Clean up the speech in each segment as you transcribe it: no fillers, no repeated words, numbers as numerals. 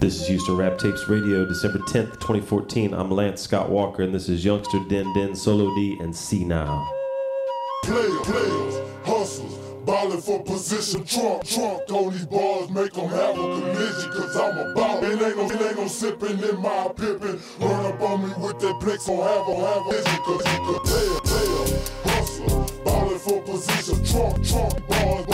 This is Houston Rap Tapes Radio, December 10th, 2014. I'm Lance Scott Walker, and this is Youngster Den-Den, Solo-D, and C-Nile. Players, hustles, ballin' for position, trunk, don't these bars make them have a collision, cause I'm about it. Ain't no sippin' in my pippin', run up on me with that plex, don't have a vision, cause you could player, hustle, ballin' for position, trunk, bars,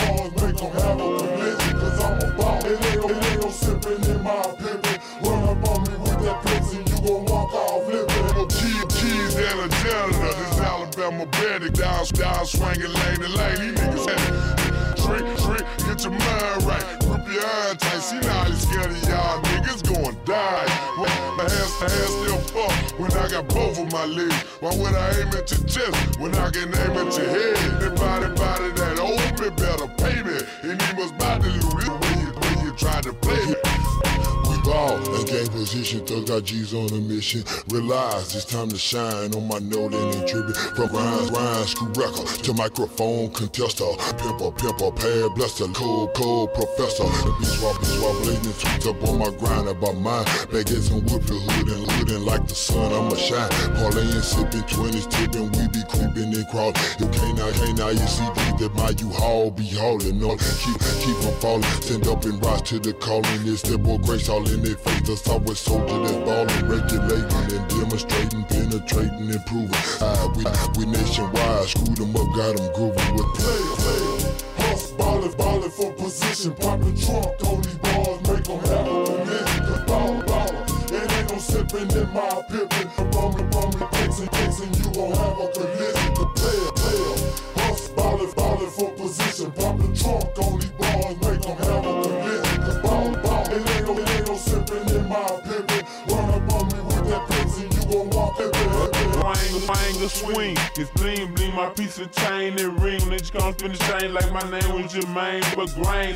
make them have a collision, cause I'm about it. Ain't no sippin' in my pippin', run up on me with that plex, and you gon' walk off livin'. No keys and a janitor, this Alabama bandit, down swingin' lane to lane, these niggas had it. Trick, get your mind right, grip your iron tight. C-Nile is scared of y'all niggas gon' die. My hands still fuck when I got both of my legs. Why would I aim at your chest when I can aim at your head? Everybody that owes me better pay me, and he must buy the loot when you try to play me. Ball and game position, thugs got G's on a mission. Realize it's time to shine on my note and ain't tripping. From rhyme, screw record to microphone contester. Pimper, pad blaster, cold professor. Be swap, blazing tweets up on my grind about mine. Baguettes and whip the hood and like the sun, I'ma shine. Parlayin', sippin', 20s tippin', we be creepin' and crawlin'. If can't I, you see that my U-Haul be haulin'. No, keep from fallin', send up and rise to the callin'. It's that boy Grace all in. They face the Southwest soldier that's ballin', regulating and demonstrating, penetrating, improving. We nationwide, screwed them up, got them grooving with players. Hustle, ballin' for position, poppin' trunk, on these bars, make them have a collision. Cause ballin', it ain't no sippin' in my pippin'. Rumblin', fixin', you gon' have a collision. The player, hustle, ballin' for position, poppin' trunk, on these bars, make them have a collision. Cause ballin', it ain't no sippin' in my pippin', run up on me with that pizza, you gon' walk everywhere. Triangle swing, it's bling, my piece of chain and ring. Niggas gon' spin the chain like my name was Jermaine. But grain,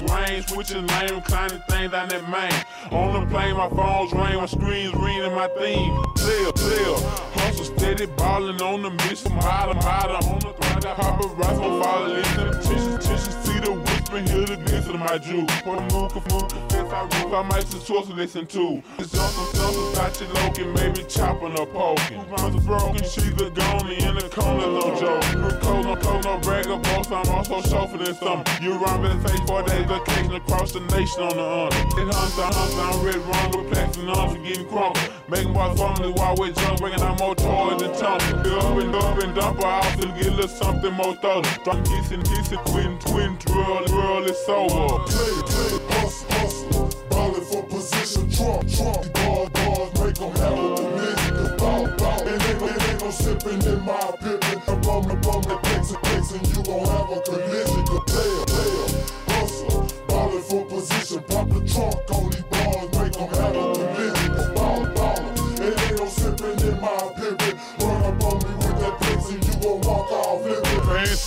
switching lane, climbing things down that main. On the plane, my phone's ring, my screen's reading my theme. Player, hustle steady, ballin' on the mission. Model, on the throne, that paparazzi gon' follow, listen. Tisha, see the whispering, hear the glisten of my juice. Put a move, I roof, I might just talk to listen to. It's Uncle got you Logan, maybe chopping or poking. Mom's broken, she's a goner in the corner, no joke. Cold, no brag or boast, I'm also chauffeuring some. You run with the face 4 days vacation across the nation on the honor. It hunts, I'm red, wrong, with plaques and arms and getting crunk. Making boys vomiting while we're drunk, bringing out more toys than chunks. Up and dump, I also get a little something more thorough. Drunk, kissing, twin, drill, it's over. Play, hustle. Ballin' for position, trunk, bars, make them have a collision, the ball, it ain't no sippin' in my pippin', I bum the fixin', you gon' have a collision, the player, hustle, ballin' for position, pop the trunk, on these bars, make them have a collision, the ball, it ain't no sippin' in my pippin', run up on me with that fixin', you gon' walk off livin'.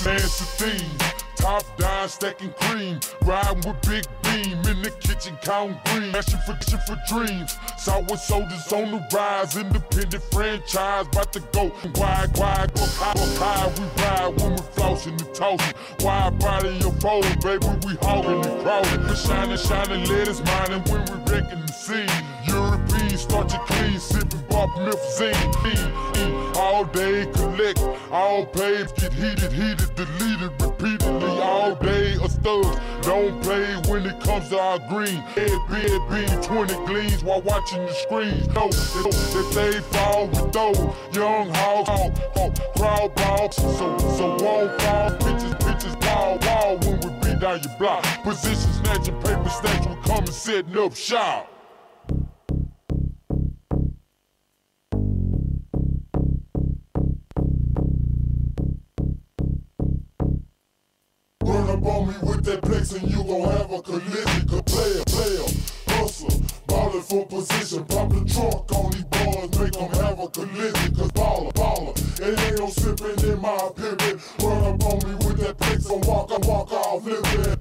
Fans to thieves, top down, stacking cream, riding with Big Beam in the kitchen, counting green, action for dreams. Sour soldiers on the rise, independent franchise, about to go wide, up high, we ride when we're flossing and tossing. Wide body of roll, baby, we hogging and crawling. We're shining, let us mind, and when we wrecking the scene. European, start your clean, sipping pop methazine. Eat all day, collect, all page, get heated, deleted, repeatedly. All day a studs, don't play when it comes to our green. Head being 20 gleams while watching the screens. No, if they fall, we throw young hogs, crowd balls. So won't fall, bitches, wall when we beat down your block. Position snatching, paper snatch, we come and setting up shop. Run up on me with that plex and you gon' have a collision. Cause player, hustle, ballin' for position, pop the trunk on these bars, make them have a collision. Cause baller, it ain't no sippin' in my pippin', run up on me with that plex and walk off livin'.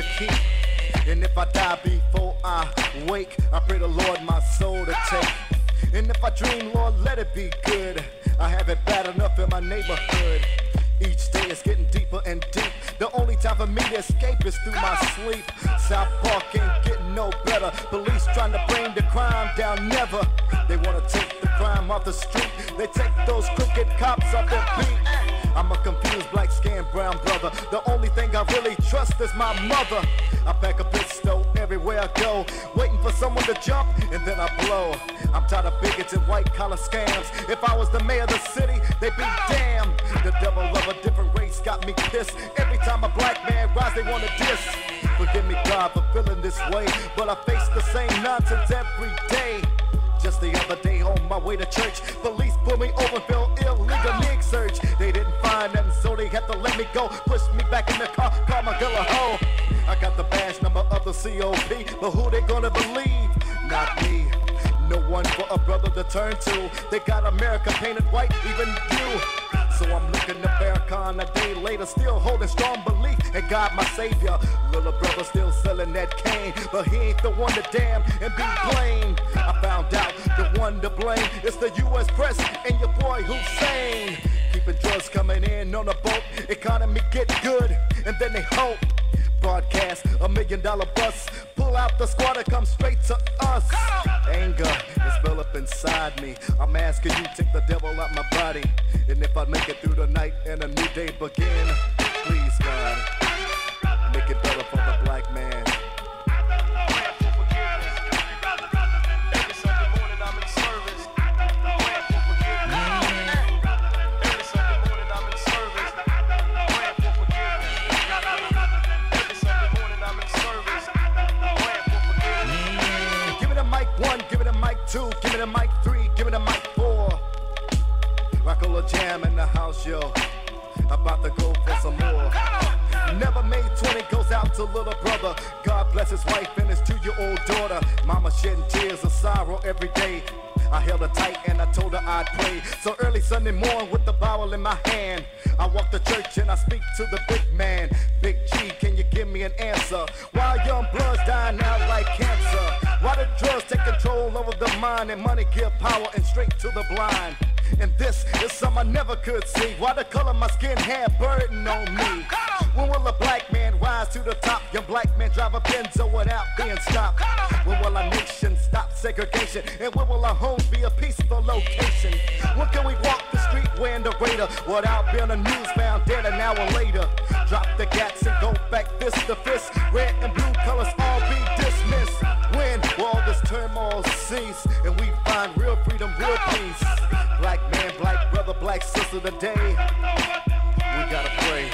to keep. And if I die before I wake, I pray the Lord my soul to take. And if I dream, Lord, let it be good. I have it bad enough in my neighborhood. Each day it's getting deeper and deep. The only time for me to escape is through my sleep. South Park ain't getting no better. Police trying to bring the crime down, never. They want to take the crime off the street. They take those crooked cops off their feet. I'm a confused black skin brown brother. The only thing I really trust is my mother. I pack a pistol everywhere I go, waiting for someone to jump and then I blow. I'm tired of bigots and white collar scams. If I was the mayor of the city, they'd be damned. The devil of a different race got me pissed. Every time a black man rise, they want to diss. Forgive me, God, for feeling this way, but I face the same nonsense every day. Just the other day on my way to church, police pulled me over for illegal nig search. They didn't find nothing, so they had to let me go. Pushed me back in the car, called my girl a hoe. I got the badge number of the COP, but who they gonna believe? Not me. No one for a brother to turn to. They got America painted white, even you. So I'm looking to Farrakhan a day later, still holding strong belief in God my savior. Little brother still selling that cane, but he ain't the one to damn and be blamed. I found out the one to blame is the U.S. press and your boy Hussein. Keeping drugs coming in on a boat, economy get good, and then they hope. Broadcast $1 million bus, pull out the squad and come straight to us. Anger is built up inside me. I'm asking you take the devil out my body. And if I make it through the night and a new day begin, please God, make it better for the black man. Two, give me the mic. Three, give me the mic. Four, Rock Cola Jam in the house, yo. About to go for some more. Never made 20 goes out to little brother. God bless his wife and his 2-year-old daughter. Mama shedding tears of sorrow every day. I held her tight and I told her I'd pray. So early Sunday morning with the Bible in my hand, I walk to church and I speak to the big man. Big G, can you give me an answer? Why young bloods dying out like cancer? Why the drugs take control over the mind and money give power and strength to the blind? And this is something I never could see. Why the color my skin had burden on me? When will a black man rise to the top? Young black man drive a Benzo without being stopped. When will our nation stop segregation? And when will our home be a peaceful location? When can we walk the street wearing the Raider without being a newsbound dead an hour later? Drop the gats and go back fist to fist. Red and blue colors all be dismissed. When will all this turmoil cease and we find real freedom, real peace? Black man, black brother, black sister today, we gotta pray.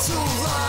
Too loud.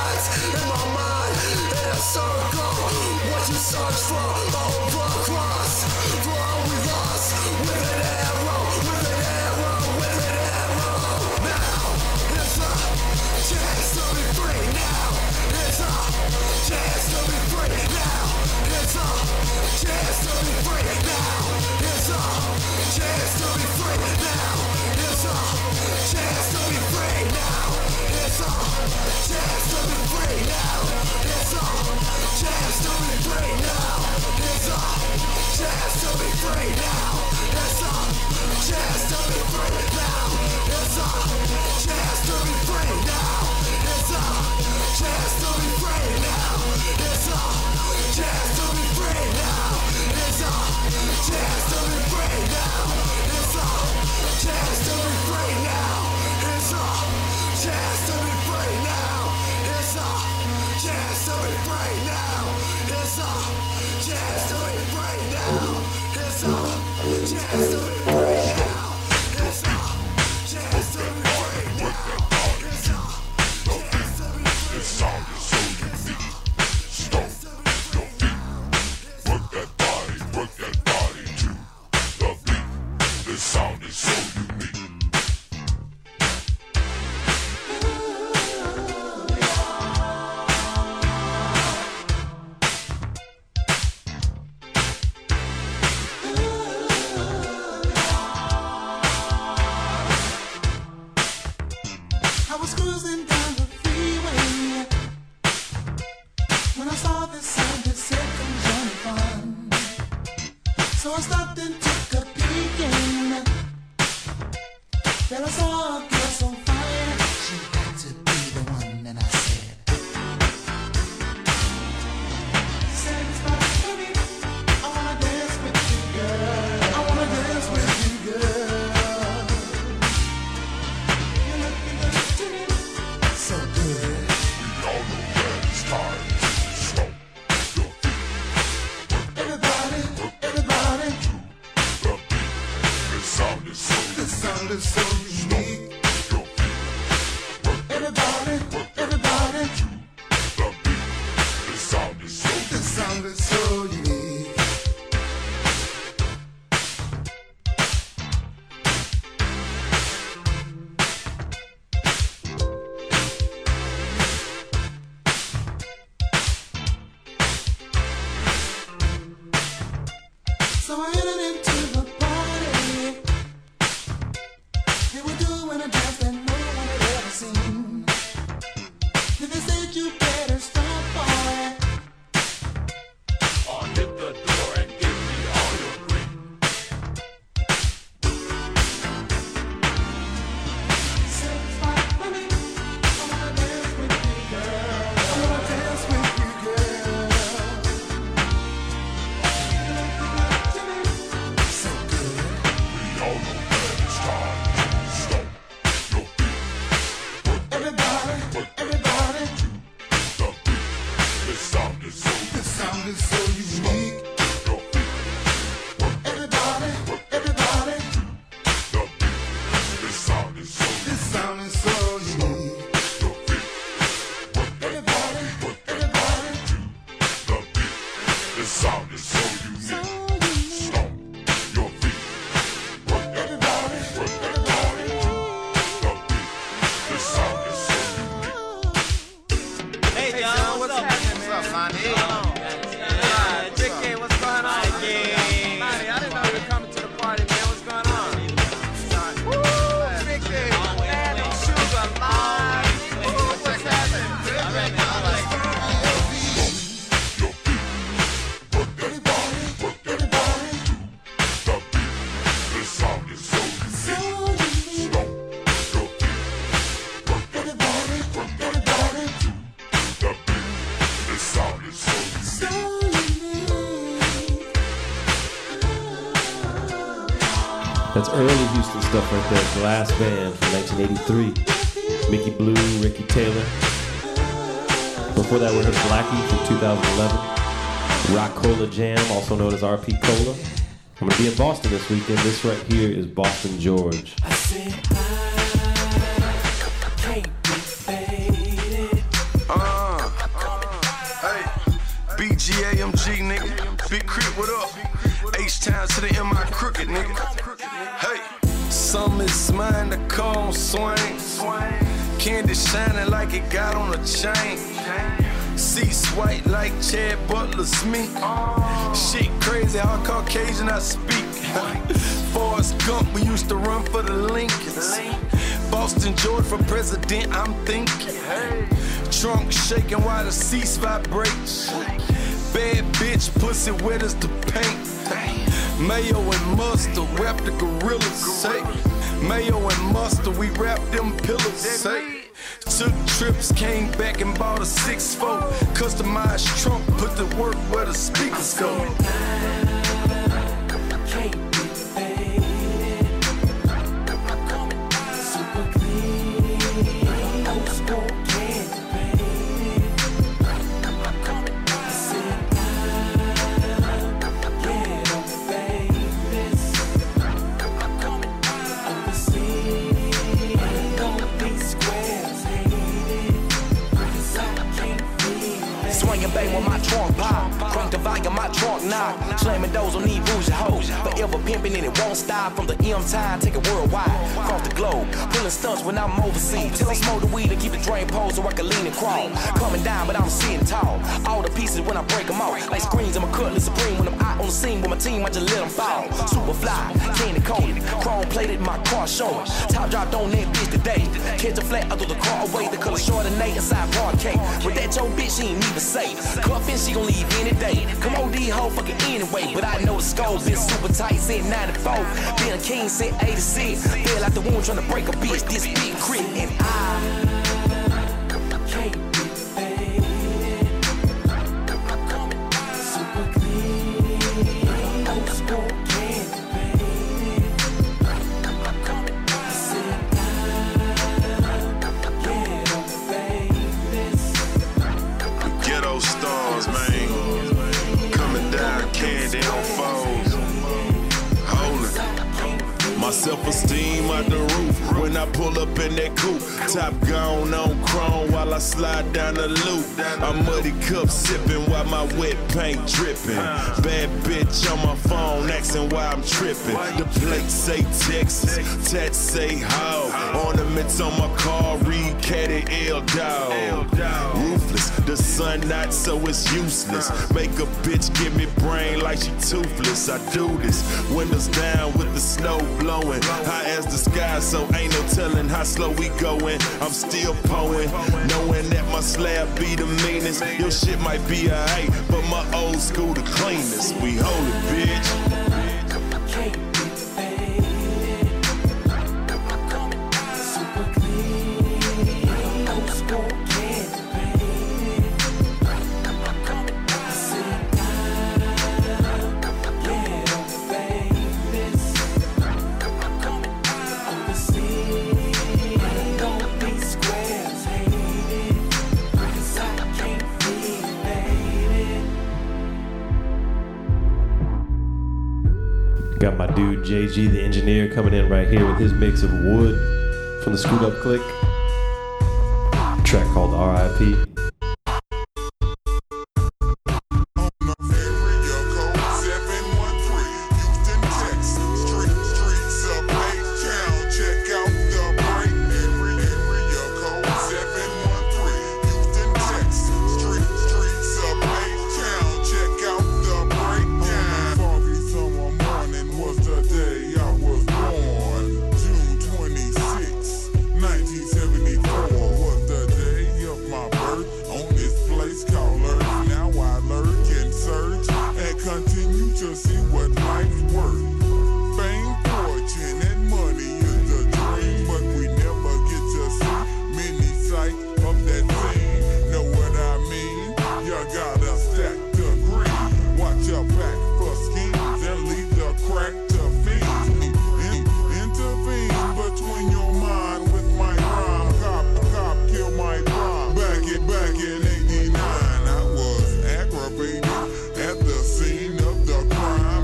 That's early Houston stuff right there. The last band from 1983. Mickey Blue, Ricky Taylor. Before that we heard Blackie from 2011. Rock Cola Jam, also known as R.P. Cola. I'm going to be in Boston this weekend. This right here is Boston George. I said I can't be faded. Hey, BGAMG, nigga. Big Crip, what up? H-Times to the M-I-Crooked, nigga. Hey, some is mine to call swing. Candy shining like it got on a chain. Seats white like Chad Butler's meat. Shit crazy, all Caucasian I speak. Forrest Gump, we used to run for the Lincolns. Boston George for president, I'm thinking. Trunk shaking while the seats vibrates. Bad bitch, pussy wet as the paint. Mayo and mustard, rap the gorillas. Say, mayo and mustard, we wrap them pillows. Say, took trips, came back and bought a 6-4. Customized trunk, put the work where the speakers go. With my trunk pop, crank the volume, my trunk knock. Slamming those on these bougie hoes, forever pimping and it won't stop. From the M time, take it worldwide, across the globe, pulling stunts when I'm overseas. Till I smoke the weed and keep the drain pole so I can lean and crawl. Coming down, but I'm sitting tall. All the pieces when I break them off, like screens in my cutlass supreme. When I'm out on the scene with my team, I just let them fall. Super fly, candy coated, chrome plated, my car showing. Top dropped on that bitch today. Catch a flat, I threw the car away. The color Chardonnay inside parquet. But that your bitch, she ain't even safe. Cuffin', she gon' leave any day. Come on, these hoes fuckin' anyway. But I know the skull been super tight since 94. Been a king since 86. Fell out the wound tryna break a bitch. This Big Crit and I can't. Self-esteem out the roof when I pull up in that coupe. Top gone on chrome while I slide down the loop. I'm muddy cup sipping while my wet paint dripping. Bad bitch on my phone asking why I'm tripping. The plate say Texas, tats say how. Ornaments on my car read Catty L Dog. Roofless, the sun not so it's useless. Make a bitch give me brain like she toothless. I do this, windows down with the snow blowing. High as the sky, so ain't no telling how slow we going. I'm still pulling, knowing that my slab be the meanest. Your shit might be a hate, but my old school the cleanest. We hold it, bitch. Got my dude JG, the engineer, coming in right here with his mix of Wood from the Scoot Up Clique. A track called R.I.P. At the scene of the crime.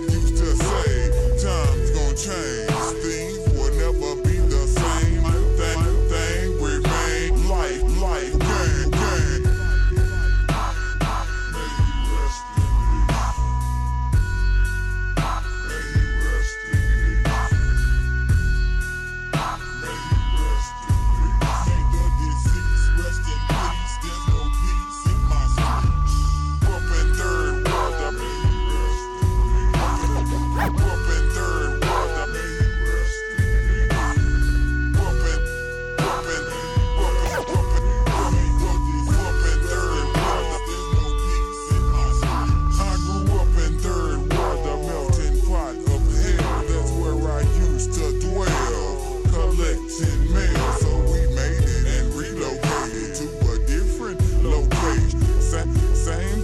that used to say, time's gonna change, things will never be the same. Thing remain, life, gang. May you rest in peace. May you rest in peace. May you rest in peace. May the deceased rest in peace. There's no peace in my speech. Up in third world, I may you rest in peace. Up in third world, I may you rest in peace. Up in third world, there's no peace in my speech. I grew up in third world, a melting pot of hell. That's where I used to dwell, collecting mail. So we made it and relocated to a different location. Same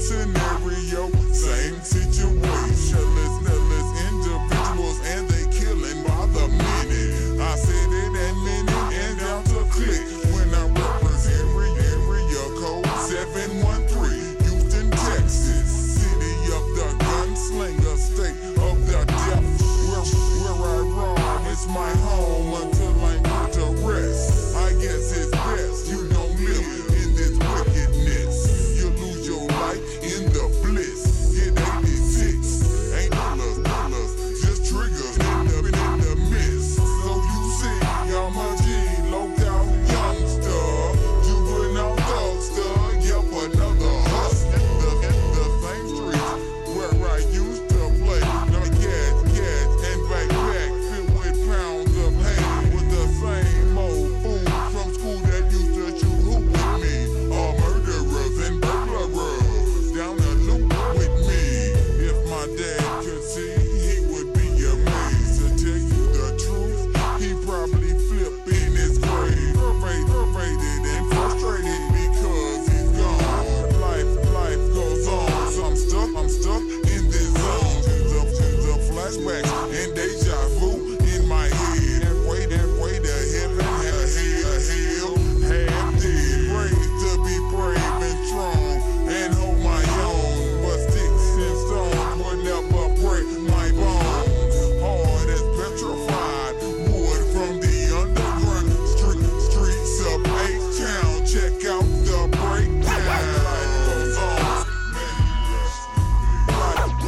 scenario, same situation. Let's individuals and they killing by the minute. I said it and meant it and down to click. When I represent area code 713, Houston, Texas, city of the gunslinger, state of the death. Where I roam, it's my home until I need to rest. I guess it's best you don't live in this wickedness. You lose your life in the bliss. Hit 86, ain't killers, just triggers in the mist. So you see, I'm a G, low-down youngster, juvenile thugster, yep, another hustler. The same streets where I used to play, now gas, and backpack filled with pounds of hate, with the same old fool from school that used to shoot hoop with me. All murderers and burglars down the loop with me. If my dad could see, he would be amazed. To tell you the truth, he probably flip in his grave. Pervaded and frustrated because he's gone. Life goes on. So I'm stuck in this zone. The flashbacks and deja vu in my head. Halfway to heaven, hell, half dead. Raised to be brave and strong and hold my own. But sticks and stones will never break my bones. Hard as petrified wood from the underground streets of H-Town. Check out the breakdown. Life goes on. Life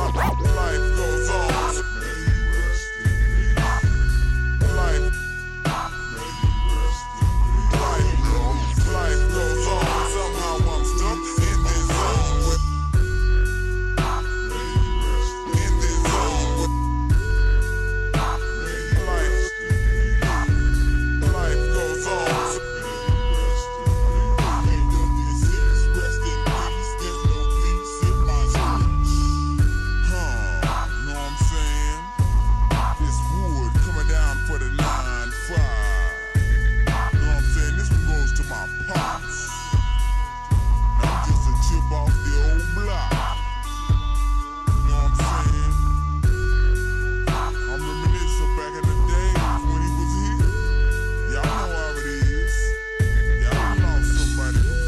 goes on. Life, life goes on. Somehow I'm stuck in this zone. In this zone. Life goes on. May the deceased rest in peace. There's no peace in my speech. Know what I'm saying? This wood coming down for the 9-5. Know what I'm saying? This one goes to my pops. I'm just a chip off the old block. Know what I'm saying? I'm reminiscing back in the days when he was here. Y'all know how it is. Y'all lost somebody before.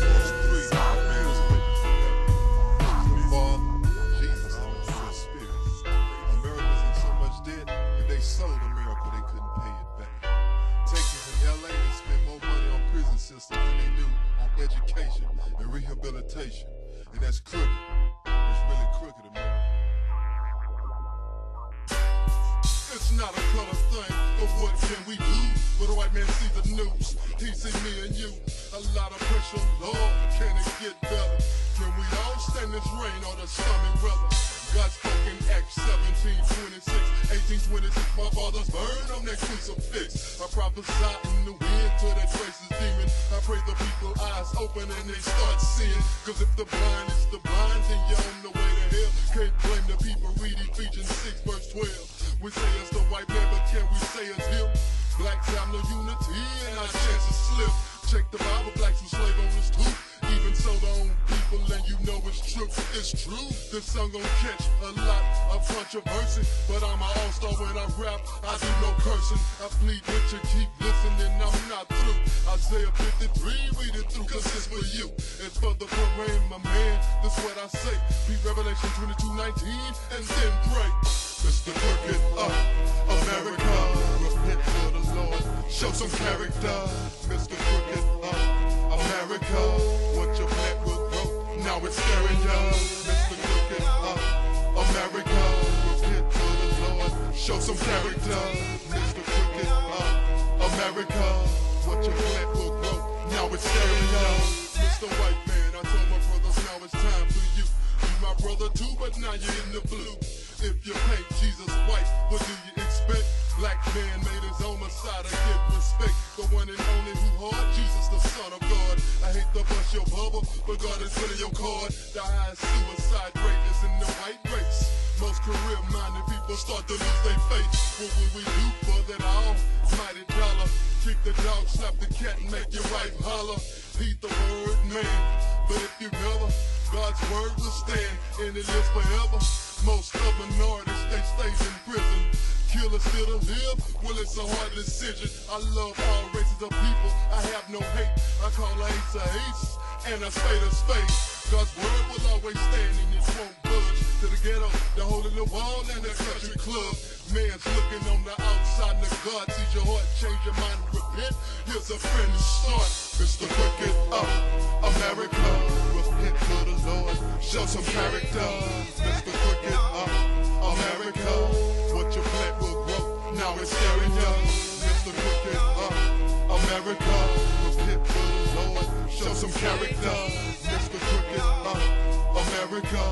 Please, Football, Jesus, and spirits. Americans and so much did, if they sold America, they couldn't pay it back. Texas and LA, they spent more money on prison systems than they do on education and rehabilitation. And that's crooked. It's really crooked, America. It's not a color thing, but what can we do? But the white man see the news, he see me and you. A lot of pressure, Lord, can it get better? Can we all stand this rain or the stormy weather? God spoke in Acts 17:26, 18:26. My fathers burned on that crucifix. I prophesied in the wind to that traces demon. I pray the people eyes open and they start seeing. Cause if the blind is the blind, then you're on the way to hell. Can't blame the people reading Ephesians 6:12. We say it's the white man, but can we say it's him? Blacks have no unity and our chances slip. Check the Bible, blacks were slave owners too. Even so, the own people, and you know it's true. It's true. This song gon' catch a lot of controversy, but I'm an all-star when I rap. I do no cursing. I plead with you, keep listening. I'm not through. Isaiah 53, read it through, 'cause it's for you. It's for the parade, my man. That's what I say. Read Revelation 22:19 and then pray. The star, Mr. Crooked of America. What your black book broke, now it's stereo. Mr. Crooked of America. Repent to the Lord, show some character. Mr. Crooked of America. What your black book broke, now it's stereo. Mr. White Man, I told my brothers now it's time for you. You my brother too, but now you're in the blue. If you paint Jesus white, what do you expect? Black man made his own Messiah to get respect. The one and only who hard, Jesus the Son of God. I hate to bust your bubble, but God is filling your card. The highest suicide rate is in the white race. Most career-minded people start to lose their faith. What will we do for that almighty dollar? Kick the dog, slap the cat, and make your wife holler. Heed the word, man, but if you never, God's word will stand, and it lives forever. Most stubborn artists, they stay in prison. Killer still to live? Well, it's a hard decision. I love all races of people. I have no hate. I call hate a hate and a spade a spade. God's word will always stand and it won't budge. To the ghetto, the hole in the wall and the country club. Man's looking on the outside and God sees your heart. Change your mind and repent. Here's a friend to start. Mr. Crooked of America. Repent to the Lord. Show some character. Mr. Crooked of America. What your black now it's staring up, Mr. Crooked of America. Repent to the Lord, show some character, Mr. Crooked of America.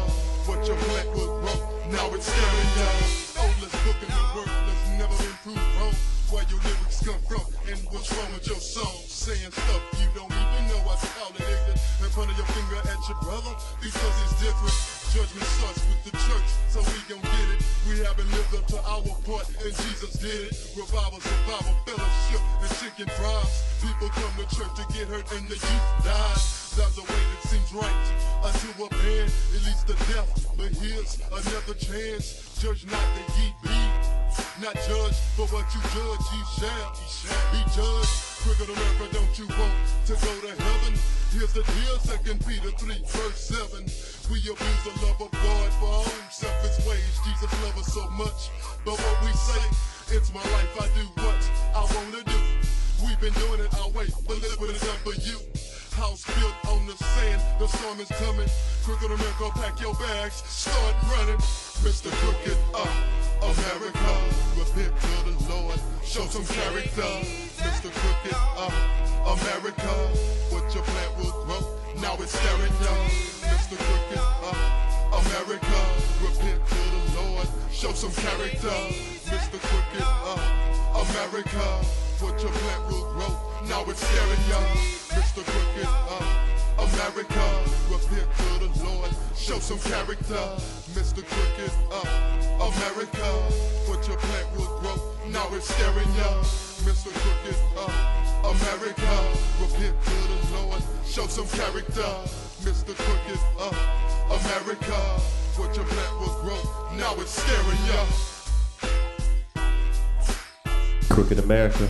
What your black book broke, now it's staring up. Oh, let's look in the work, let's never improve wrong. Where your lyrics come from, and what's wrong with your song? Saying stuff you don't even know, I call it ignorant. In front of your finger at your brother, because it's different. Judgment starts with the church, so we gon' get it. We haven't lived up to our part, and Jesus did it. Revival, survival, fellowship, and chicken fries. People come to church to get hurt, and the youth dies. That's the way that seems right unto a man, it leads to death. But here's another chance. Judge not that ye be, not judge, but what you judge, ye shall be judged. Crooked America, don't you want to go to heaven? Here's the deal, 2 Peter 3:7. We abuse the love of God for our own selfish ways. Jesus loves us so much, but what we say, it's my life, I do what I wanna do. We've been doing it our way, but living it up for you. House built on the sand, the storm is coming. Crooked America, pack your bags, start running. Mr. Crooked of America, repent to the Lord, show some character. Mr. Crooked of America, what your plant will grow, now it's staring down. Mr. Crooked of America, repent to the Lord, show some character. Mr. Crooked of America, what your plant will grow, now it's staring down. Mr. Crooked of America, repent to the Lord, show some character. Mr. Crooked of America, what your plant will grow, now it's staring up. Mr. Crooked of America, repent to the Lord, show some character. Mr. Crooked of America, what your plant will grow, now it's staring up. Crooked America.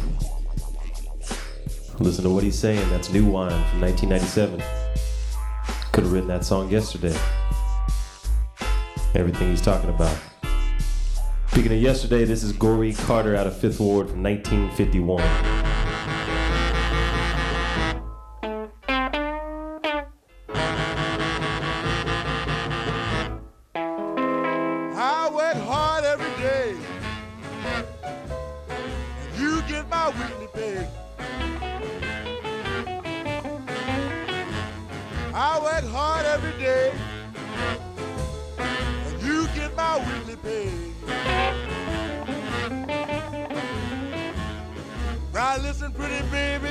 Listen to what he's saying. That's Nuwine from 1997. Could have written that song yesterday. Everything he's talking about. Speaking of yesterday, this is Goree Carter out of Fifth Ward from 1951. I work hard every day, and you get my weekly pay. I work hard every day, and you get my weekly pay. Now listen, pretty baby,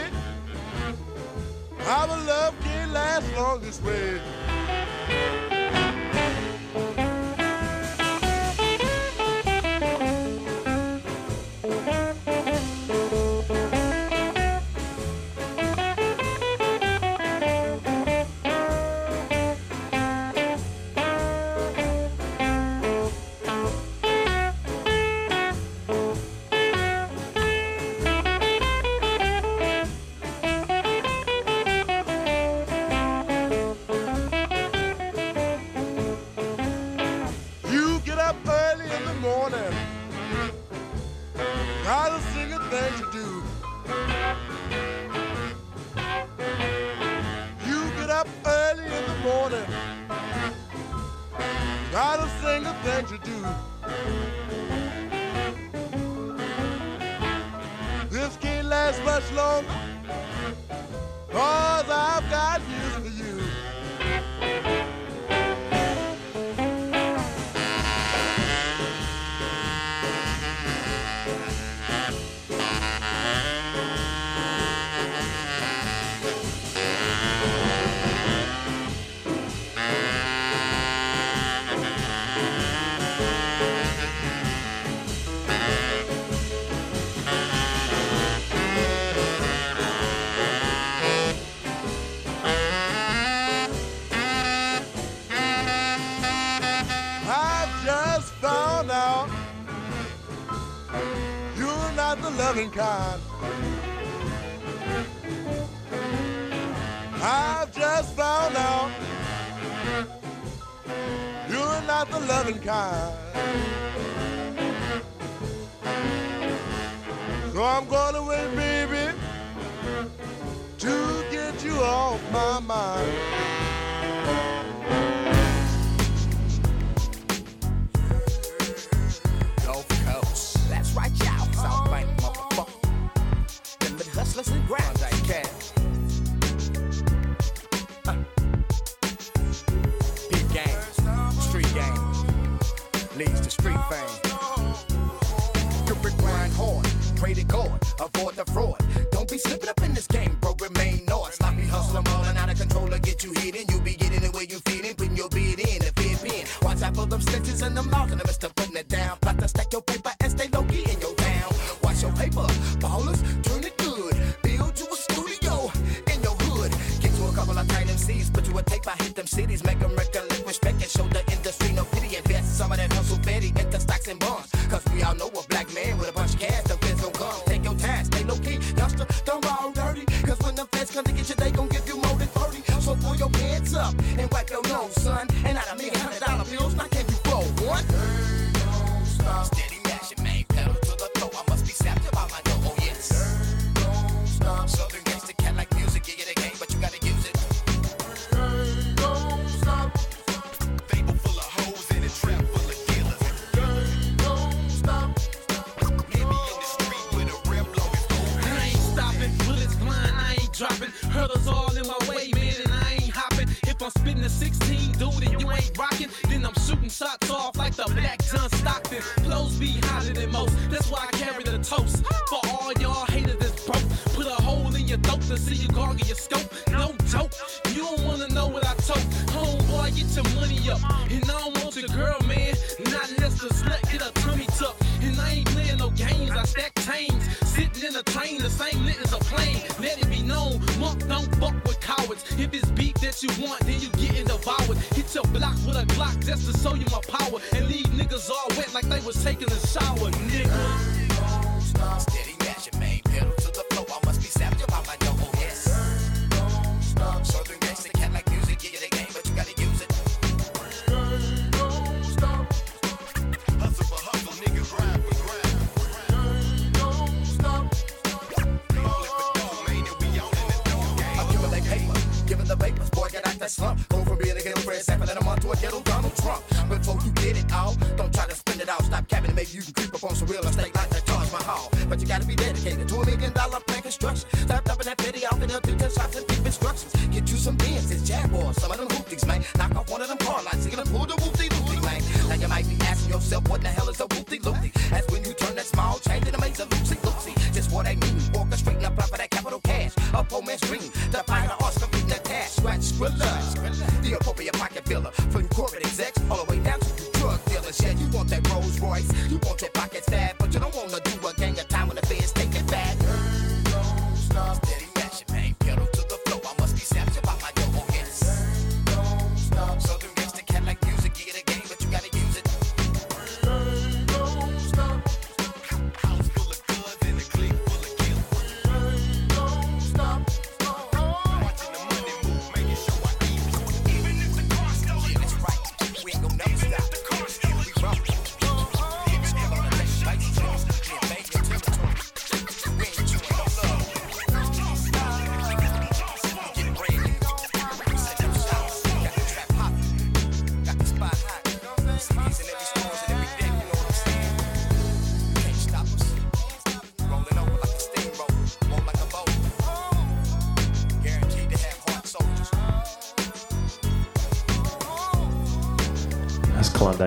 our love can't last long this way. last much longer, 'cause I've got music for you. Loving kind. I've just found out you're not the loving kind. So I'm going away, baby, to get you off my mind.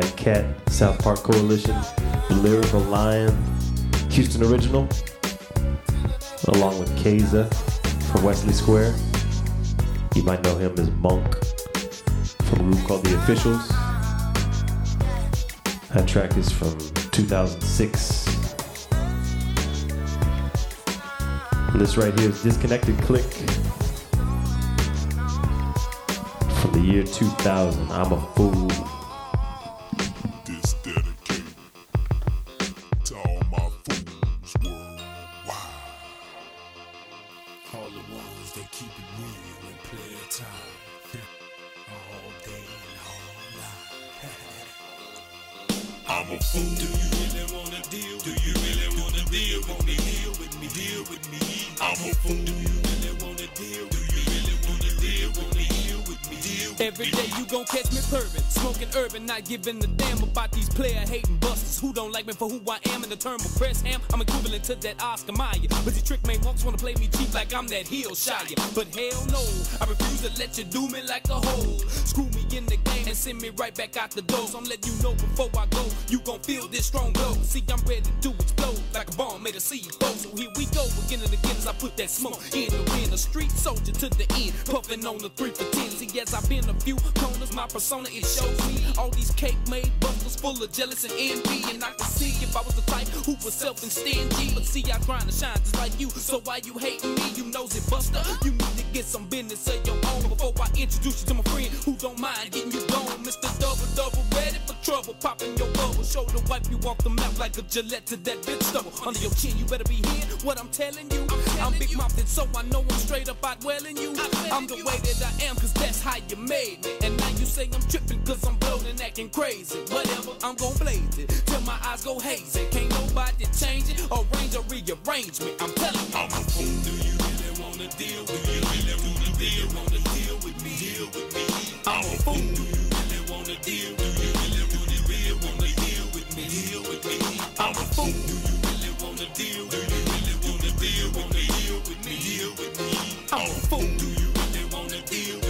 like Cat, South Park Coalition, Lyrical Lion, Houston Original, along with Kaza from Wesley Square. You might know him as Monk from a group called The Officials. That track is from 2006. And this right here is Disconnected Clique from the year 2000. I'm a fool. Not giving a damn about these player-hating busters who don't like me for who I am in the term of press ham. I'm equivalent to that Oscar Mayer. Busy trick man walks wanna play me cheap like I'm that heel shire. But hell no, I refuse to let you do me like a hoe. Screw me in the game and send me right back out the door. So I'm letting you know before I go, you gon' feel this strong blow. See, I'm ready to explode like a bomb made of C4. So here we go again and again as I put that smoke in the wind. A street soldier to the end, puffin' on the 3 for 10. See, as I've been a few corners, my persona it shows me. All these cake-made busters full of jealous and envy. And I could see if I was the type who was self and stingy. But see, I grind and shine just like you. So why you hating me, you nosy buster? You need to get some business of your own before I introduce you to my friend who don't mind getting you gone. Mr. Double Double, ready for trouble, popping your bubble. Shoulder wipe you off the mouth like a Gillette to that bitch stubble. Under your chin, you better be hearing what I'm telling you. I'm big mouthed and so I know I'm straight up out welling you. I'm the way that I am, cause that's how you made me. And now you say I'm tripping cause I'm blown and acting crazy. Whatever, I'm gon' blaze it till my eyes go hazy. Can't nobody change it, arrange or rearrange me. I'm telling you, I'm a fool. Do you really wanna deal with me? Do you really wanna deal with me? Deal with me. I'm a fool. Do you really wanna deal with me? Do you really wanna deal with me? Deal with me. I'm a fool. Do you really wanna deal with me? Do you really wanna deal with me? Deal with me. Deal with me. I'm a fool. Do you really wanna deal with me?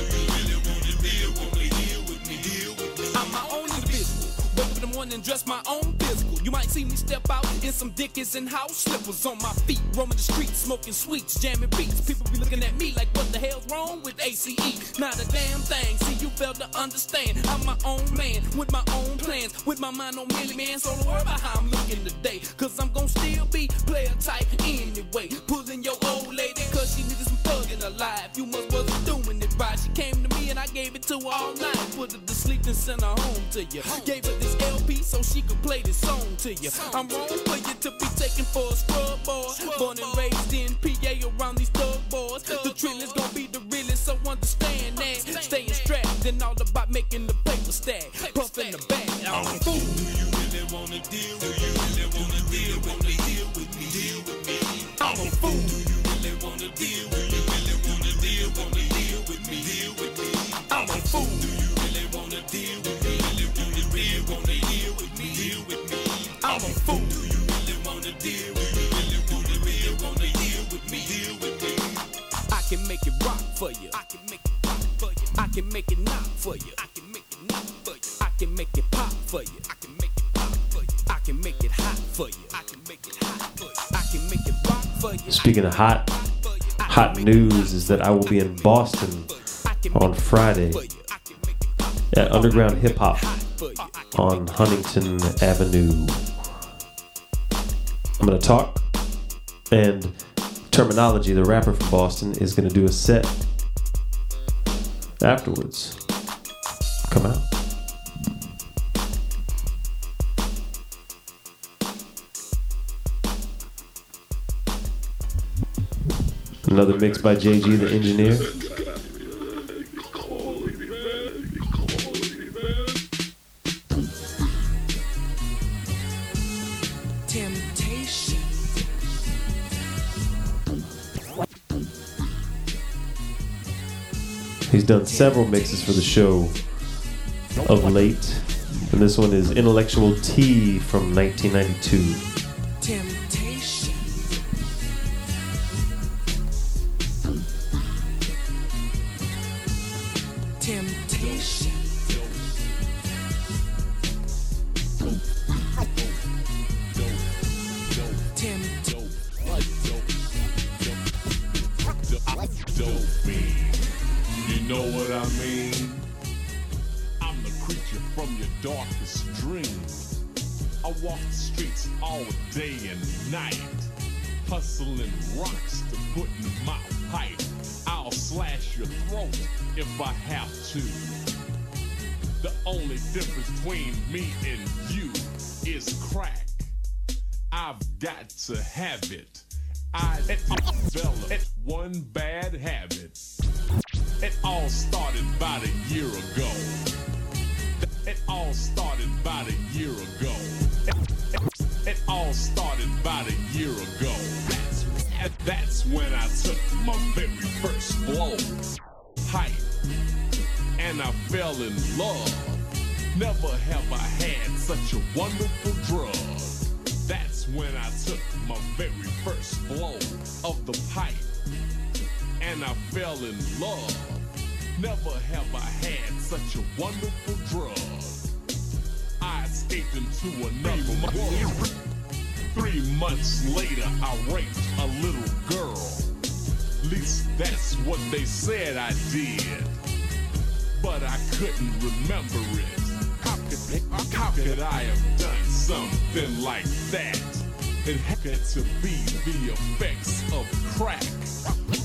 And dress my own physical. You might see me step out in some Dickies and house slippers. On my feet, roaming the streets, smoking sweets, jamming beats. People be looking at me like what the hell's wrong with ACE? Not a damn thing. See, you fail to understand. I'm my own man, with my own plans, with my mind on Millie Man. So don't worry about how I'm looking today, cause I'm gon' still be player type anyway. Pulling your old lady, cause she needed some thuggin' alive. You must wasn't doing it right. She came to me and I gave it to her all night. Put her to sleep and sent her home to you. Gave her this LP so she could play this song to you. I'm wrong for you to be taken for a scrub boy. Born and raised in PA around these thug boys. The trillion's gonna be the realest, so understand that. Staying strapped and all about making the paper stack. Puffing the bag. I'm a fool. Do you really wanna deal? Do you really wanna deal? Wanna deal with me? Deal with me. I'm a fool. Do you really wanna deal? Do you really wanna deal? Wanna deal with me? Deal with me. I'm a fool. Do you really wanna deal? Do you really wanna deal? Wanna deal with me? Deal with me. I'm a fool. Do you really wanna deal? Do you really wanna deal? Wanna deal with me? Deal with me. I can make it rock for you. I can make it rock for you. I can make it knock for you. I can make it knock for you. I can make it pop for you. I can make it pop for you. I can make it hot for you. I can make it hot for you. I can make it rock for you. Speaking of hot, hot news is that I will be in Boston on Friday at Underground Hip Hop on Huntington Avenue. I'm going to talk, and Terminology, the rapper from Boston, is going to do a set afterwards. Come out. Another mix by JG, the engineer. He's done several mixes for the show of late, and this one is Intellectual T from 1992. Temptation. Temptation. know what I mean? I'm the creature from your darkest dreams. I walk the streets all day and night, hustling rocks to put in my pipe. I'll slash your throat if I have to. The only difference between me and you is crack. I've got to have it. I developed one bad habit. It all started about a year ago. It all started about a year ago. That's when I took my very first blow. Hype. And I fell in love. Never have I had such a wonderful drug. That's when I took my very first blow of the pipe. And I fell in love. Never have I had such a wonderful drug. I escaped into another world. 3 months later, I raped a little girl. At least that's what they said I did. But I couldn't remember it. How could I have done something like that? It had to be the effects of crack.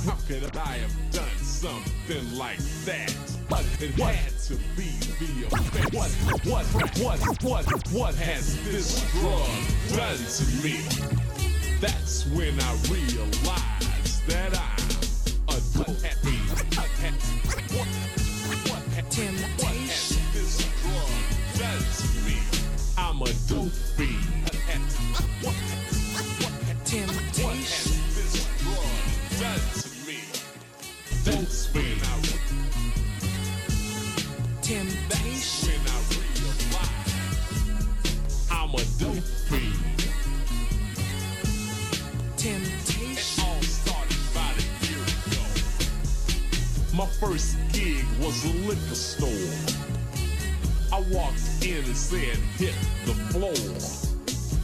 How could I have done something like that? But it had to be the effects. What has this drug done to me? That's when I realized that I'm what has this drug done to me? I'm a dope fiend. What has this drug done to me? That's when I realized I'm a dope fiend. Temptation. It all started about a year ago. My first gig was a liquor store. I walked in and said, hit the floor.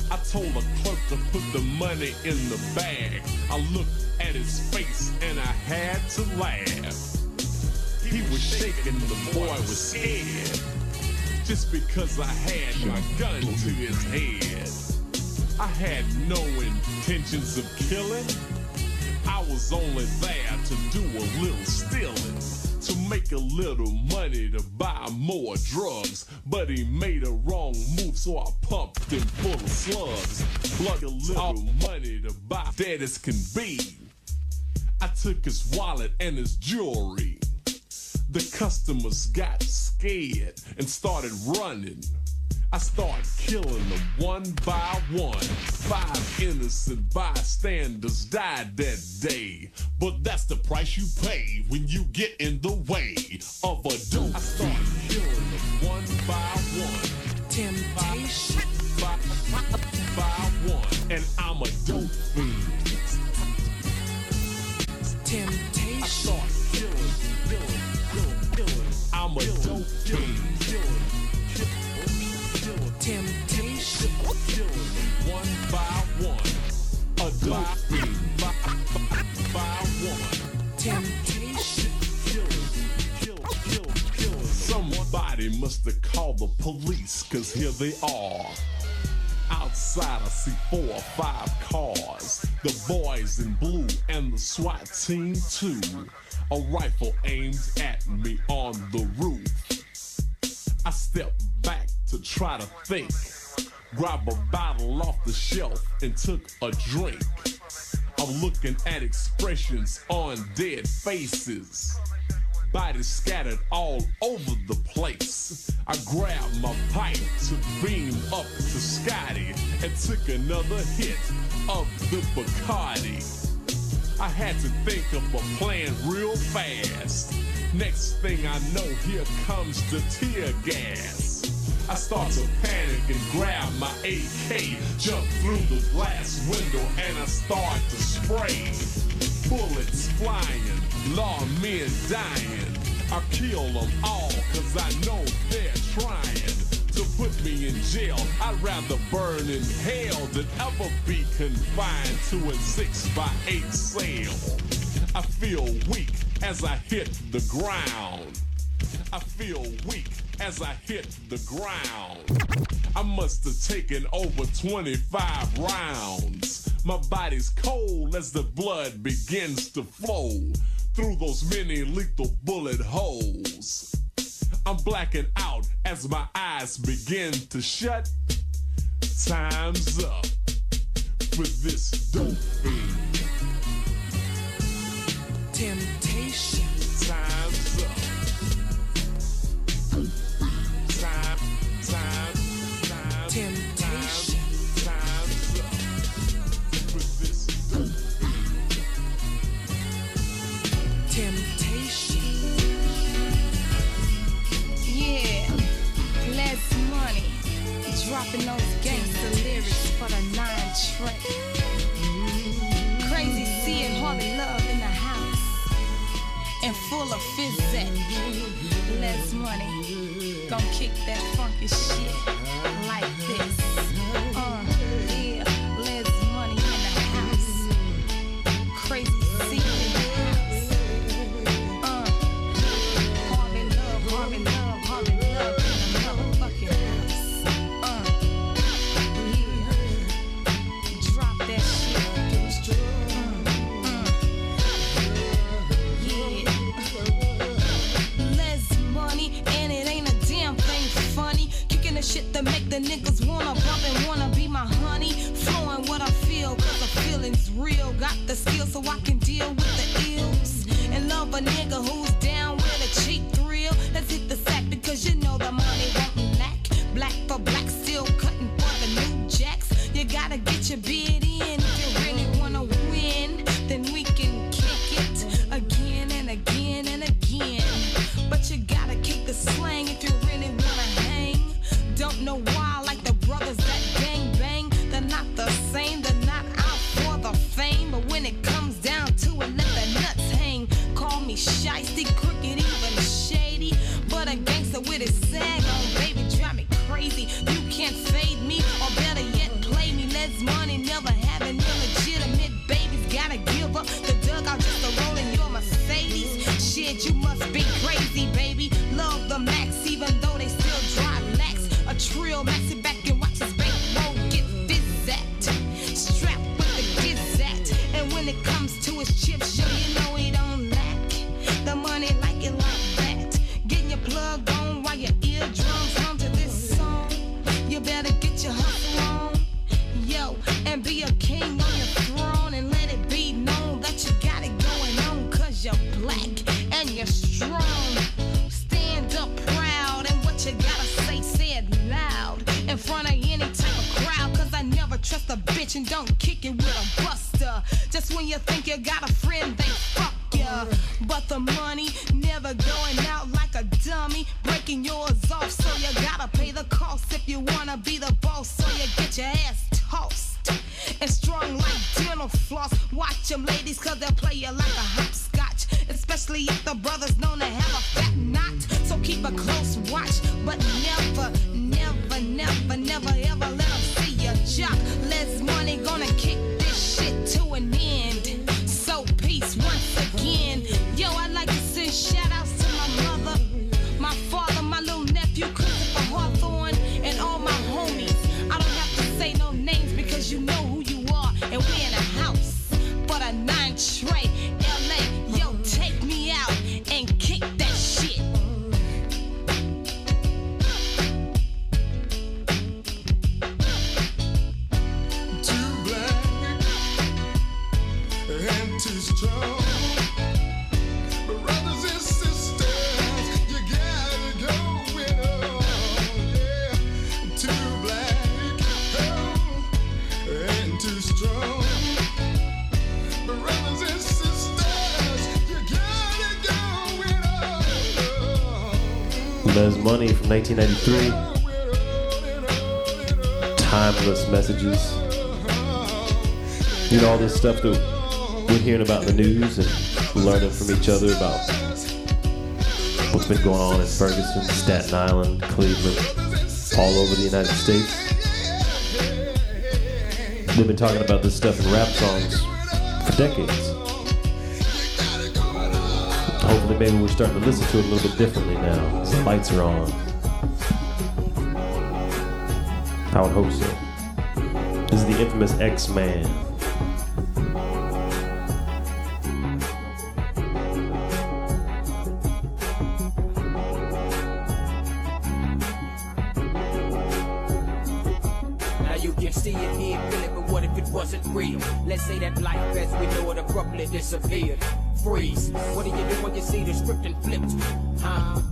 I told the clerk to put the money in the bag. I looked at his face and I had to laugh. He was shaking, the boy was scared, just because I had my gun to his head. I had no intentions of killing. I was only there to do a little stealing, to make a little money to buy more drugs. But he made a wrong move, so I pumped him full of slugs. Plug a little money to buy dead as can be. I took his wallet and his jewelry. The customers got scared and started running. I started killing them one by one. 5 innocent bystanders died that day. But that's the price you pay when you get in the way of a dope. I started killing them one by one. Temptation. By one. And I'm a dope fiend. Temptation. I started killing. I'm a dope fiend. Temptation. Killing one by one. A dope fiend. By one. Temptation. Killing. Somebody must have called the police, cause here they are. Outside I see 4 or 5 cars. The boys in blue and the SWAT team too. A rifle aimed at me on the roof. I step back to try to think. Grab a bottle off the shelf and took a drink. I'm looking at expressions on dead faces. Bodies scattered all over the place. I grabbed my pipe to beam up to Scotty and took another hit of the Bacardi. I had to think of a plan real fast. Next thing I know, here comes the tear gas. I start to panic and grab my AK, jump through the glass window and I start to spray. Bullets flying, lawmen dying. I kill them all cause I know they're trying to put me in jail. I'd rather burn in hell than ever be confined to a 6x8 cell. I feel weak as I hit the ground. I feel weak as I hit the ground. I must have taken over 25 rounds. My body's cold as the blood begins to flow through those many lethal bullet holes. I'm blacking out as my eyes begin to shut. Time's up for this dope fiend. Temptation. Time's up. Time. Temptation. Time's up for this dope fiend. Temptation. Yeah, less money. Dropping those gangsta lyrics for the 9 track. Crazy seeing Harley Love in the house and full of physic. Less money, gon' kick that funky shit like this. Yeah, less money in the house. Crazy seeing in the house. Harley Love, Harley Love, Harley Love in the motherfucking house. The shit that make the niggas wanna bump and wanna be my honey. Flowing what I feel, cause the feeling's real. Got the skill so I can deal with the ills. And love a nigga who's down with a cheap thrill. Let's hit the sack because you know the money won't lack. Black for black, still cutting for the new jacks. You gotta get your bid in. If you really wanna win, then we can kick it again and again and again. But you gotta kick the slang if you really wanna hang. Don't know why, like the brothers that gang bang, they're not the same, they're not out for the fame. But when it comes down to it, let the nuts hang. Call me shiesty, crooked, even shady, but a gangster with his sag on, baby, drive me crazy. You can't fade me, or better yet, play me. Less money, never having illegitimate babies. Gotta give up the dugout just to roll in your Mercedes. Shit, you must be crazy, baby. Love the max, even though they still drive lax. A trill, max it back and watch his bankroll get fizzed. Strapped with the gizzat. And when it comes to his chips, yo, you know he don't lack the money like it like that. Getting your plug on while your eardrums hum to this song. You better get your hustle on, yo, and be a king on your throne. And let it be known that you got it going on, cause you're black and you're strong. Stand up proud and what you gotta say, say it loud in front of any type of crowd. Cause I never trust a bitch and don't kick it with a buster. Just when you think you got a friend, they fuck ya. But the money never going out like a dummy. Breaking yours off, so you gotta pay the cost. If you wanna be the boss, so you get your ass tossed and strong like dental floss. Watch them ladies, cause they'll play you like a hopscotch. Especially if the brother's known to have a fat knot. So keep a close watch, but never, never, never, never, ever let them see you jock. Less money gonna kick this shit to an end. So peace once again. Yo, I like to send shout outs to my mother, my father, my little nephew Christopher Hawthorne, and all my homies. I don't have to say no names because you know who you are. And we're in a house for the 9 tray. LA, yo, take me out and kick that shit. Too black and too strong. There's Money from 1993. Timeless messages. You know, all this stuff that we're hearing about in the news and learning from each other about what's been going on in Ferguson, Staten Island, Cleveland, all over the United States. We've been talking about this stuff in rap songs for decades. actually maybe we're starting to listen to it a little bit differently now. The lights are on. I would hope so. This is the infamous X-Man. Real. Let's say that life as we know it abruptly disappeared. Freeze. What do you do when you see the script and flipped?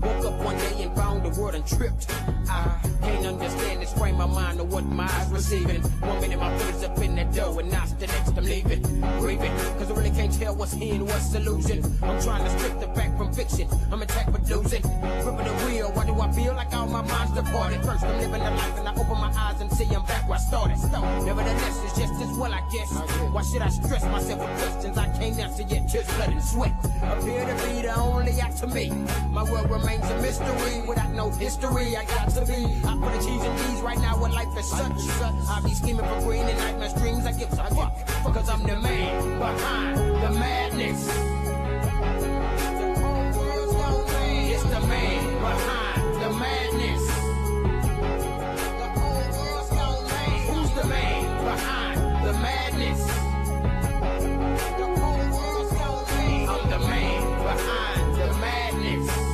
Woke up one day and found the world and tripped. I can't understand this frame of mind or what my eyes receiving. 1 minute my foot is up in the dough and not the next I'm leaving. Grieving, cause I really can't tell what's here and what's illusion. I'm trying to strip the fact from fiction. I'm attacked with losing. Gripping the wheel, why do I feel like all my mind's departed? First I'm living a life and I open my eyes and see I'm back where I started. So, nevertheless, it's just as well I guess. Why should I stress myself with questions I can't answer yet? Just blood and sweat appear to be the only act to me. My world remains a mystery without no history. I got to be. I put a cheese and cheese right now when life is such. I be scheming for green and nightmare dreams. I give a fuck because I'm the man behind the madness. It's the man behind the madness. Who's the man behind the madness? I'm the man behind the madness.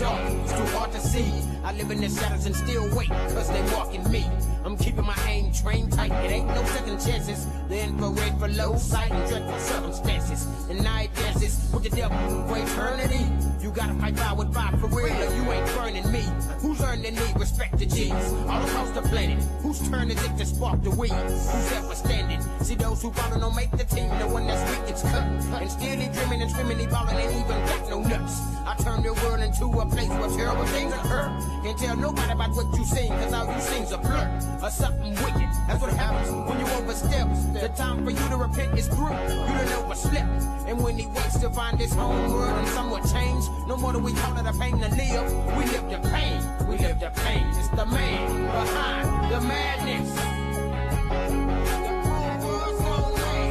Dark. It's too hard to see. I live in the shadows and still wait, cause they walking me. I'm keeping my aim trained tight. It ain't no second chances. The infrared for low sight and dreadful circumstances. And night dances with the devil for eternity. You gotta fight fire with fire for real. You ain't burning me. Who's earning me? Respect the G's. All across the planet. Whose turn is it to spark the weeds? Who's ever standing? See those who ballin' don't make the team. The one that's weak gets cut. And still he dreaming and screaming. He ballin' ain't even got no nuts. I turn the world into a place where terrible things occur. Can't tell nobody about what you sing, cause all you sing's a flirt or something wicked. That's what happens when you overstep. The time for you to repent is through. You done overslept. And when he waits to find his home world and somewhat change, no more do we call it a pain to live. We live the pain. We live the pain. It's the man behind the madness.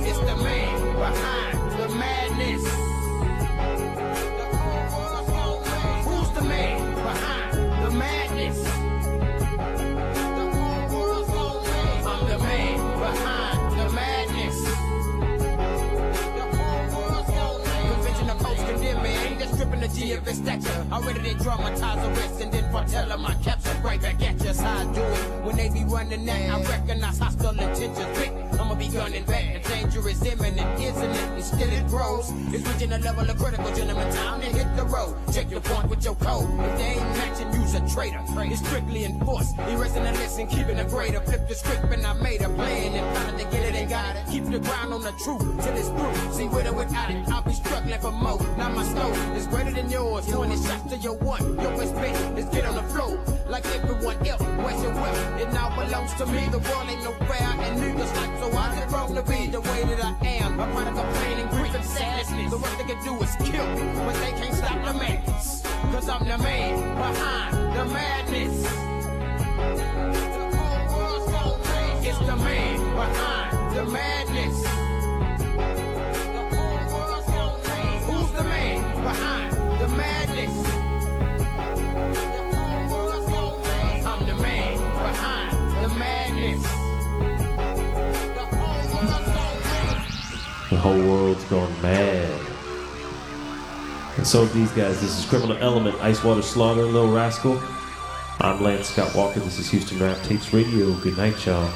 It's the man behind the madness. Who's the man behind the madness? I'm the man behind the madness. Convention of post condemn me. Ain't just stripping the G of his stature. Already they dramatize arrest and then foretell them I capture right back at you. That's how I do it. When they be running that, I recognize hostile intentions. Quick, I'ma be gunning back. The danger is imminent, isn't it? And still it grows. It's reaching a level of critical, gentlemen. Time to hit the road. Check your point with your code. If they ain't matching, use a traitor. It's strictly enforced. Erasing the list and keeping a grader. Flip the script and I made a plan. And found to get it and got it. Keep the grind on the truth till it's through. See, with or without it, I'll be struggling for more. Now my soul is greater than yours. Doing the shots to your one. Your respect is get on the floor. Like everyone else, where's your wealth? It now belongs to me. The world ain't no fair and neither's not. So I did wrong to be the way that I am. I'm trying to complain and grief and sadness. The worst they can do is kill me, but they can't stop the madness. Cause I'm the man behind the madness. It's the man behind the madness. Who's the man behind the madness? The whole world's gone mad. And so these guys, this is Criminal Element, Ice Water Slaughter, Lil Rascal. I'm Lance Scott Walker, this is Houston Rap Tapes Radio. Good night, y'all.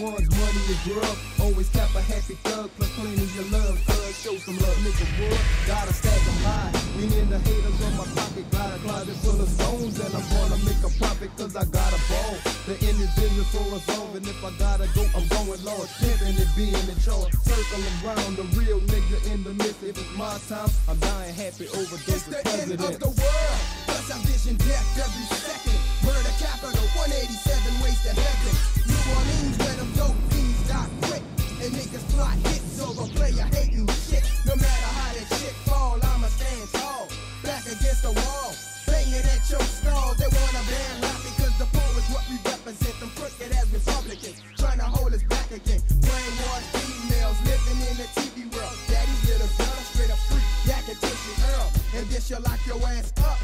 Money is drug, always cap a happy thug, plus clean is your love, thug, show some love. stick of wood, got a stack of mine. Me and the haters on my pocket, got a closet full of stones, and I'm gonna make a profit cause I got a ball. The end is in the for a zone, and if I gotta go, I'm going large, pimping and being in charge. Circling round the real nigga in the midst. If it's my time, I'm dying happy over this. It's the end of the world, plus I vision death every second. Murder capital, 187 ways to heaven. New Orleans, where them dope fiends got quick. And niggas plot hits over player hating shit. No matter how that shit fall, I'ma stand tall. Back against the wall, banging at your skull. They wanna ban life because the poor is what we represent. Them crooked as Republicans, trying to hold us back again. Brainwashed females living in the TV world. Daddy's little girl, straight up freak, yak and Tushy Earl. And then she'll lock your ass up.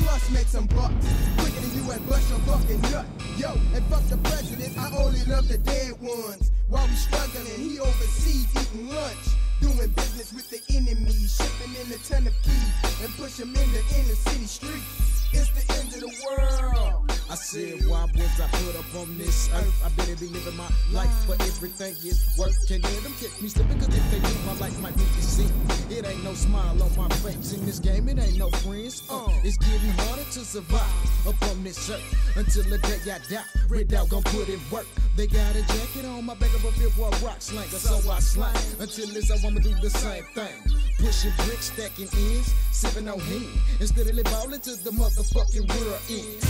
Plus make some bucks, quicker than you and bust your fucking nut. Yo, and fuck the president, I only love the dead ones. While we struggling, he overseas eating lunch, doing business with the enemy, shipping in a ton of keys, and push him in the inner city streets. It's the end of the world. I said, why was I put up on this earth? I better be living my life, but everything is working. And them kids me slipping, cause if they leave, my life might be deceived. It ain't no smile on my face in this game, it ain't no friends. It's getting harder to survive up on this earth until the day I die. Red Dog gon' put in work. They got a jacket on my back of a Fifth Ward rock slanker, so I slang until this I wanna do the same thing. Pushing bricks, stacking ends, sipping on heat, and steadily ballin' to the motherfucking world ends.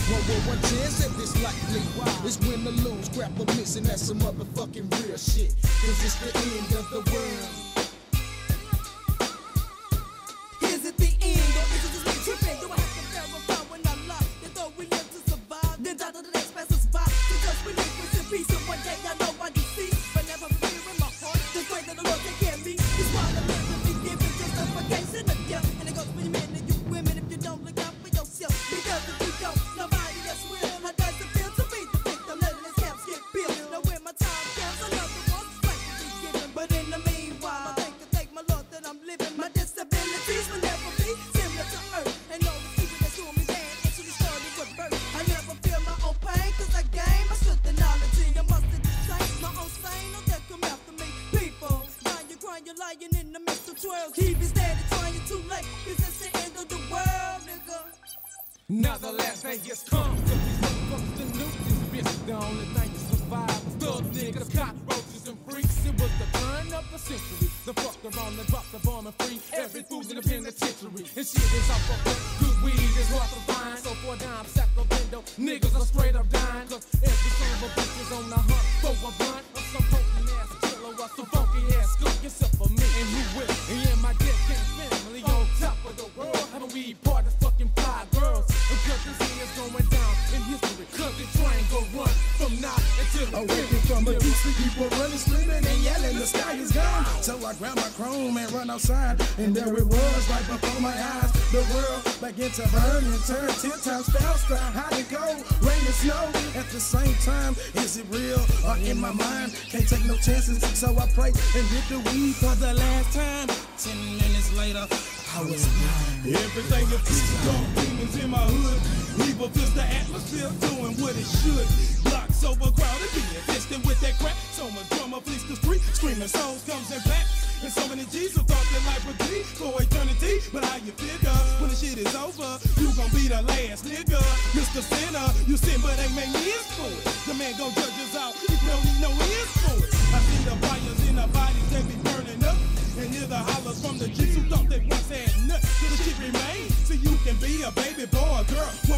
One chance at this likely. It's win or lose, grab or miss, and that's some motherfucking real shit. Cause it's the end of the world. Is it the end, or is it just me tripping? Do I have to verify when I lie? That though we live to survive, then die to the next pass us by. To just relinquish in peace, and one day I know I deceive. But never fear in my heart, the way that the Lord can get me. It's why the Lord will be giving justification of death. And it goes with you men and you women if you don't look out for yourself. Because if you don't, nobody else will. How does it feel to be the victim? Letting this camp get built. Now when my time comes, another one's like to be given. But in the meanwhile, I thank to thank my Lord that I'm living. My disabilities will never be similar to earth. And all the people that's doing me bad actually started with birth. I never feel my own pain cause I gained my strength and knowledge. I must have changed my own stain. No that come after me. People, now you're crying, you're lying in the midst of 12. Keep it standing, trying too late. Cause it's the end of the world, nigga. Now the last thing is come. So these motherfuckers the new this bitch. The only thing to survive was thug niggas, cockroaches and freaks. It was the burn of the century. The fucker on the drop, the bomb and free. Every fool's in the penitentiary. And shit is off a book. Good weed is hard to find. So for a dime, sack a window. Niggas are straight up dying. Cause every son of a bitch is on the hunt for a blunt of some potent ass killer or some funky ass cook. Yourself a me and who will. And in my dick and family on top of the world. Haven't we part of fucking fly girls? Because this thing is going down in history. Cause the train gon' run from now until the awaken from a beast of people running, screaming and yelling, the sky is gone. So I grabbed my chrome and run outside, and there it was right before my eyes. The world began to burn and turn 10 times faster. How'd it go? Rain and snow at the same time. Is it real or in my mind? Can't take no chances, so I pray and did the weed for the last time. 10 minutes later, I was blind. Everything that feels dark demons in my hood. Evil fills the atmosphere, doing what it should. Blocks overcrowded, being distant with that crap. So much drama flees the street, screaming souls comes in back. And so many G's who thought that life would be for eternity. But how you figure, when the shit is over, you gon' be the last nigga. Mr. Sinner, you sin but ain't make ends for it. The man gon' judge us out, he don't need no ends for it. I see the fires in our bodies, they be burning up. And hear the hollers from the G's who thought they once had nuts. Till the shit remain, so you can be a baby boy or girl.